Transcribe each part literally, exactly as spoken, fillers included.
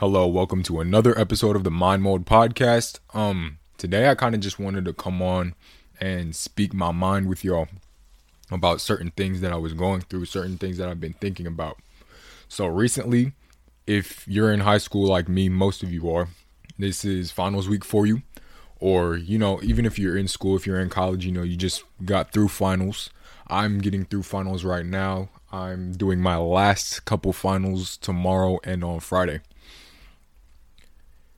Hello, welcome to another episode of the Mind Mold Podcast. Um, today I kind of just wanted to come on and speak my mind with y'all about certain things that I was going through, certain things that I've been thinking about. So recently, if you're in high school like me, most of you are, this is finals week for you. Or, you know, even if you're in school, if you're in college, you know, you just got through finals. I'm getting through finals right now. I'm doing my last couple finals tomorrow and on Friday.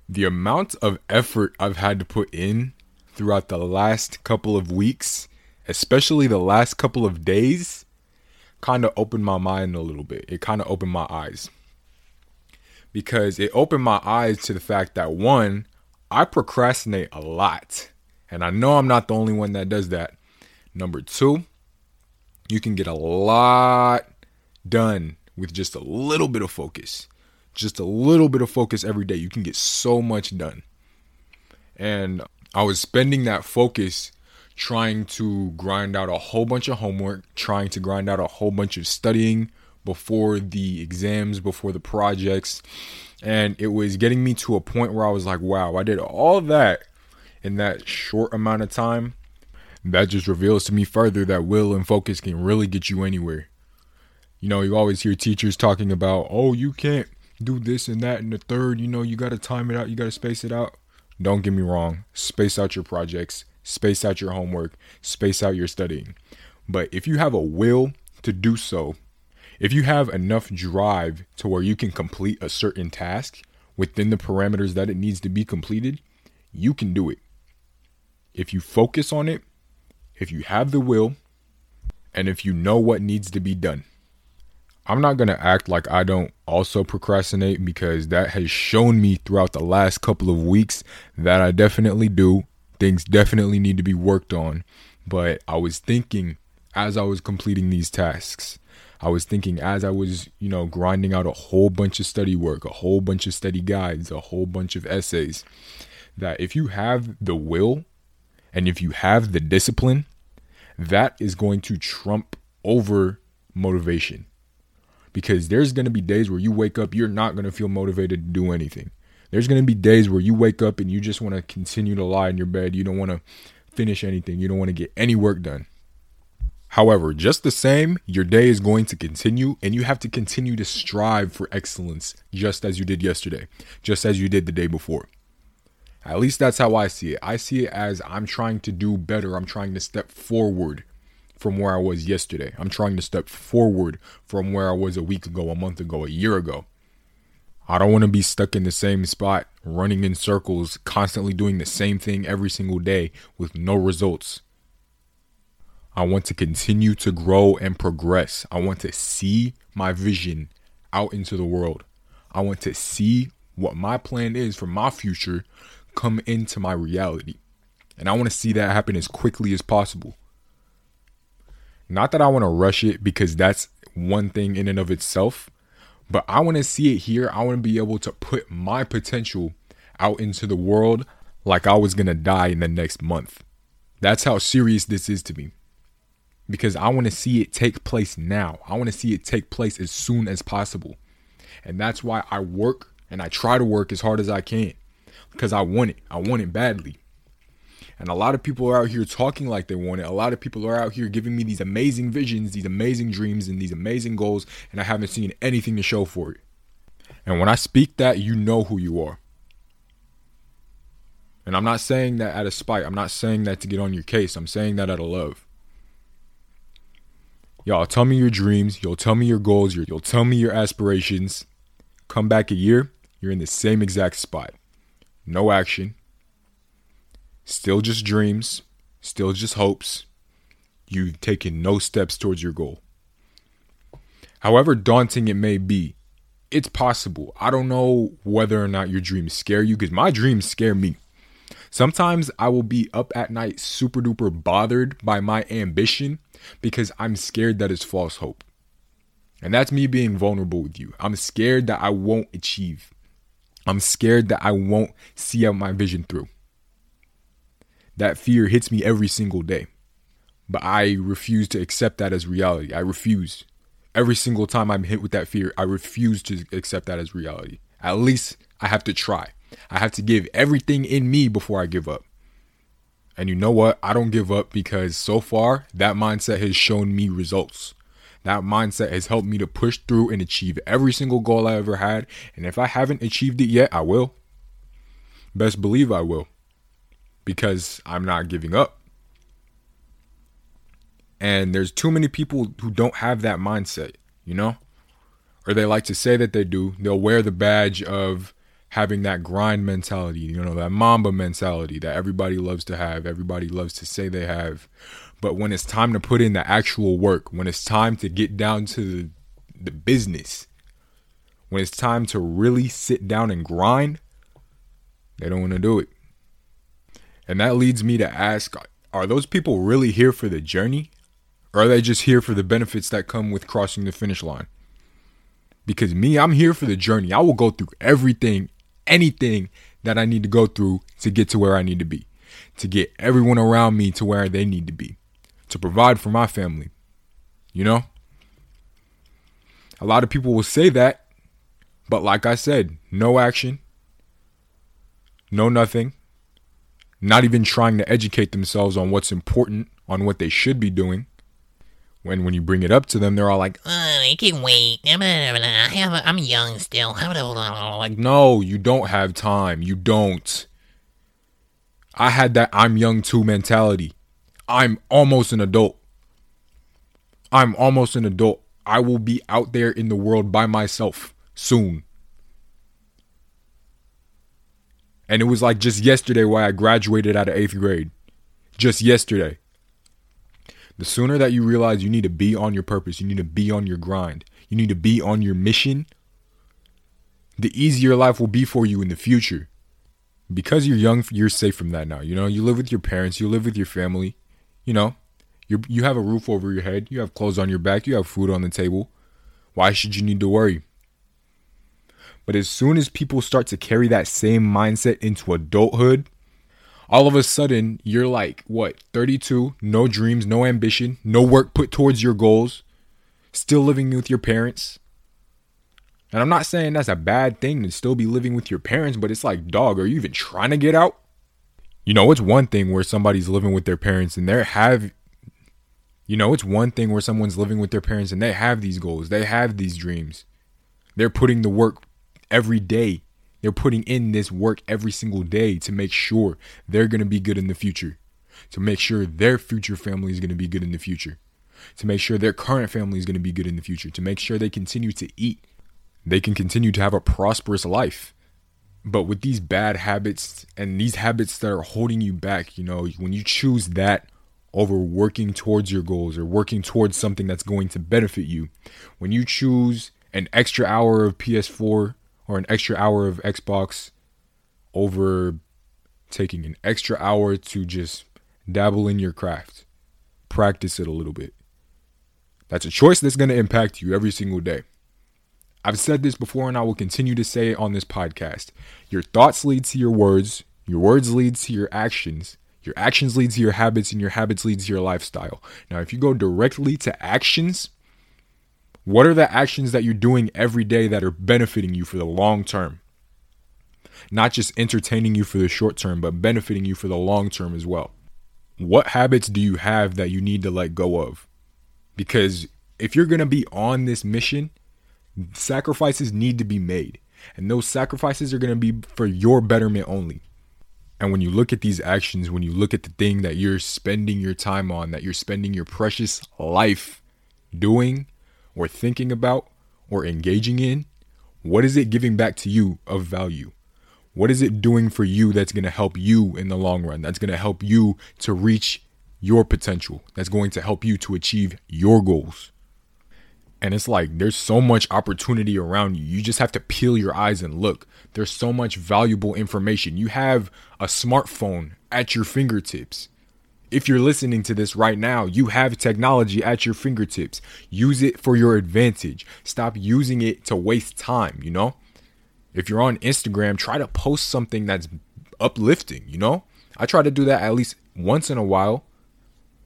The amount of effort I've had to put in throughout the last couple of weeks, especially the last couple of days, kind of opened my mind a little bit. It kind of opened my eyes. Because it opened my eyes to the fact that, one, I procrastinate a lot. And I know I'm not the only one that does that. Number two, you can get a lot done with just a little bit of focus. Just a little bit of focus every day. You can get so much done. And I was spending that focus trying to grind out a whole bunch of homework, trying to grind out a whole bunch of studying before the exams, before the projects. And it was getting me to a point where I was like, wow, I did all that in that short amount of time. That just reveals to me further that will and focus can really get you anywhere. You know, you always hear teachers talking about, oh, you can't do this and that and the third, you know, you got to time it out, you got to space it out. Don't get me wrong, space out your projects, space out your homework, space out your studying. But if you have a will to do so, if you have enough drive to where you can complete a certain task within the parameters that it needs to be completed, you can do it. If you focus on it, if you have the will, and if you know what needs to be done. I'm not going to act like I don't also procrastinate, because that has shown me throughout the last couple of weeks that I definitely do. Things definitely need to be worked on. But I was thinking as I was completing these tasks, I was thinking as I was, you know, grinding out a whole bunch of study work, a whole bunch of study guides, a whole bunch of essays, that if you have the will and if you have the discipline, that is going to trump over motivation. Because there's going to be days where you wake up, you're not going to feel motivated to do anything. There's going to be days where you wake up and you just want to continue to lie in your bed. You don't want to finish anything. You don't want to get any work done. However, just the same, your day is going to continue, and you have to continue to strive for excellence just as you did yesterday, just as you did the day before. At least that's how I see it. I see it as I'm trying to do better. I'm trying to step forward from where I was yesterday. I'm trying to step forward from where I was a week ago, a month ago, a year ago. I don't want to be stuck in the same spot, running in circles, constantly doing the same thing every single day with no results. I want to continue to grow and progress. I want to see my vision out into the world. I want to see what my plan is for my future come into my reality. And I want to see that happen as quickly as possible. Not that I want to rush it, because that's one thing in and of itself, but I want to see it here. I want to be able to put my potential out into the world like I was going to die in the next month. That's how serious this is to me, because I want to see it take place now. I want to see it take place as soon as possible. And that's why I work and I try to work as hard as I can, because I want it. I want it badly. And a lot of people are out here talking like they want it. A lot of people are out here giving me these amazing visions, these amazing dreams, and these amazing goals, and I haven't seen anything to show for it. And when I speak that, you know who you are. And I'm not saying that out of spite. I'm not saying that to get on your case. I'm saying that out of love. Y'all, tell me your dreams. You'll tell me your goals. You'll tell me your aspirations. Come back a year, you're in the same exact spot. No action. Still just dreams, still just hopes. You've taken no steps towards your goal. However daunting it may be, it's possible. I don't know whether or not your dreams scare you, because my dreams scare me. Sometimes I will be up at night super duper bothered by my ambition because I'm scared that it's false hope. And that's me being vulnerable with you. I'm scared that I won't achieve. I'm scared that I won't see out my vision through. That fear hits me every single day. But I refuse to accept that as reality. I refuse. Every single time I'm hit with that fear, I refuse to accept that as reality. At least I have to try. I have to give everything in me before I give up. And you know what? I don't give up, because so far that mindset has shown me results. That mindset has helped me to push through and achieve every single goal I ever had. And if I haven't achieved it yet, I will. Best believe I will, because I'm not giving up. And there's too many people who don't have that mindset, you know? Or they like to say that they do. They'll wear the badge of having that grind mentality, you know, that Mamba mentality that everybody loves to have, everybody loves to say they have. But when it's time to put in the actual work, when it's time to get down to the, the business, when it's time to really sit down and grind, they don't want to do it. And that leads me to ask, are those people really here for the journey? Or are they just here for the benefits that come with crossing the finish line? Because me, I'm here for the journey. I will go through everything, anything that I need to go through to get to where I need to be, to get everyone around me to where they need to be, to provide for my family. You know? A lot of people will say that, but like I said, no action, no nothing, not even trying to educate themselves on what's important, on what they should be doing. When when you bring it up to them, they're all like, oh, I can wait. I'm young still. Like, no, you don't have time. You don't. I had that I'm young too mentality. I'm almost an adult. I'm almost an adult. I will be out there in the world by myself soon. And it was like just yesterday why I graduated out of eighth grade. Just yesterday. The sooner that you realize you need to be on your purpose, you need to be on your grind, you need to be on your mission, the easier life will be for you in the future. Because you're young, you're safe from that now. You know, you live with your parents, you live with your family, you know, you you have a roof over your head, you have clothes on your back, you have food on the table. Why should you need to worry? But as soon as people start to carry that same mindset into adulthood, all of a sudden, you're like, what, thirty-two, no dreams, no ambition, no work put towards your goals, still living with your parents. And I'm not saying that's a bad thing to still be living with your parents, but it's like, dog, are you even trying to get out? You know, it's one thing where somebody's living with their parents and they have, you know, it's one thing where someone's living with their parents and they have these goals, they have these dreams. They're putting the work every day. They're putting in this work every single day to make sure they're going to be good in the future, to make sure their future family is going to be good in the future, to make sure their current family is going to be good in the future, to make sure they continue to eat, they can continue to have a prosperous life. But with these bad habits and these habits that are holding you back, you know, when you choose that over working towards your goals or working towards something that's going to benefit you, when you choose an extra hour of P S four or an extra hour of Xbox over taking an extra hour to just dabble in your craft, practice it a little bit. That's a choice that's going to impact you every single day. I've said this before and I will continue to say it on this podcast. Your thoughts lead to your words. Your words lead to your actions. Your actions lead to your habits, and your habits lead to your lifestyle. Now, if you go directly to actions, what are the actions that you're doing every day that are benefiting you for the long term? Not just entertaining you for the short term, but benefiting you for the long term as well. What habits do you have that you need to let go of? Because if you're going to be on this mission, sacrifices need to be made. And those sacrifices are going to be for your betterment only. And when you look at these actions, when you look at the thing that you're spending your time on, that you're spending your precious life doing, or thinking about, or engaging in, what is it giving back to you of value? What is it doing for you that's going to help you in the long run? That's going to help you to reach your potential. That's going to help you to achieve your goals. And it's like, there's so much opportunity around you. You just have to peel your eyes and look. There's so much valuable information. You have a smartphone at your fingertips. If you're listening to this right now, you have technology at your fingertips. Use it for your advantage. Stop using it to waste time, you know? If you're on Instagram, try to post something that's uplifting, you know? I try to do that at least once in a while.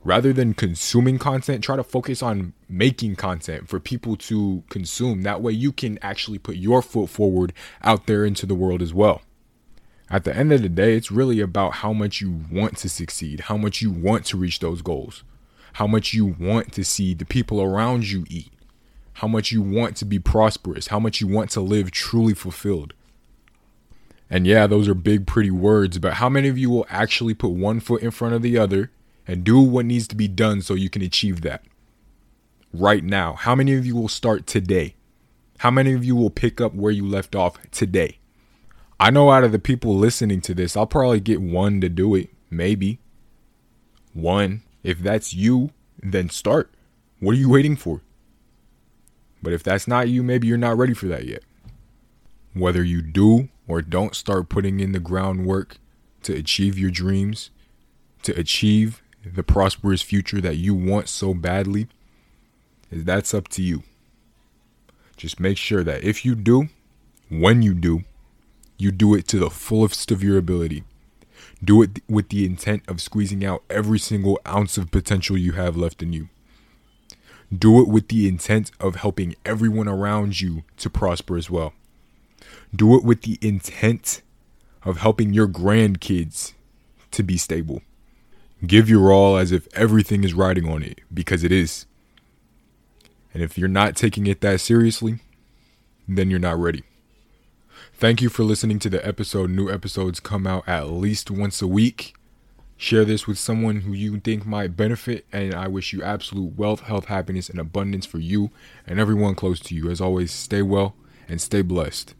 rather than consuming content, try to focus on making content for people to consume. That way you can actually put your foot forward out there into the world as well. At the end of the day, it's really about how much you want to succeed, how much you want to reach those goals, how much you want to see the people around you eat, how much you want to be prosperous, how much you want to live truly fulfilled. And yeah, those are big, pretty words, but how many of you will actually put one foot in front of the other and do what needs to be done so you can achieve that right now? How many of you will start today? How many of you will pick up where you left off today? I know out of the people listening to this, I'll probably get one to do it. Maybe one. If that's you, then start. What are you waiting for? But if that's not you, maybe you're not ready for that yet. Whether you do or don't start putting in the groundwork to achieve your dreams, to achieve the prosperous future that you want so badly, that's up to you. Just make sure that if you do, when you do, you do it to the fullest of your ability. Do it with the intent of squeezing out every single ounce of potential you have left in you. Do it with the intent of helping everyone around you to prosper as well. Do it with the intent of helping your grandkids to be stable. Give your all as if everything is riding on it, because it is. And if you're not taking it that seriously, then you're not ready. Thank you for listening to the episode. New episodes come out at least once a week. Share this with someone who you think might benefit, and I wish you absolute wealth, health, happiness, and abundance for you and everyone close to you. As always, stay well and stay blessed.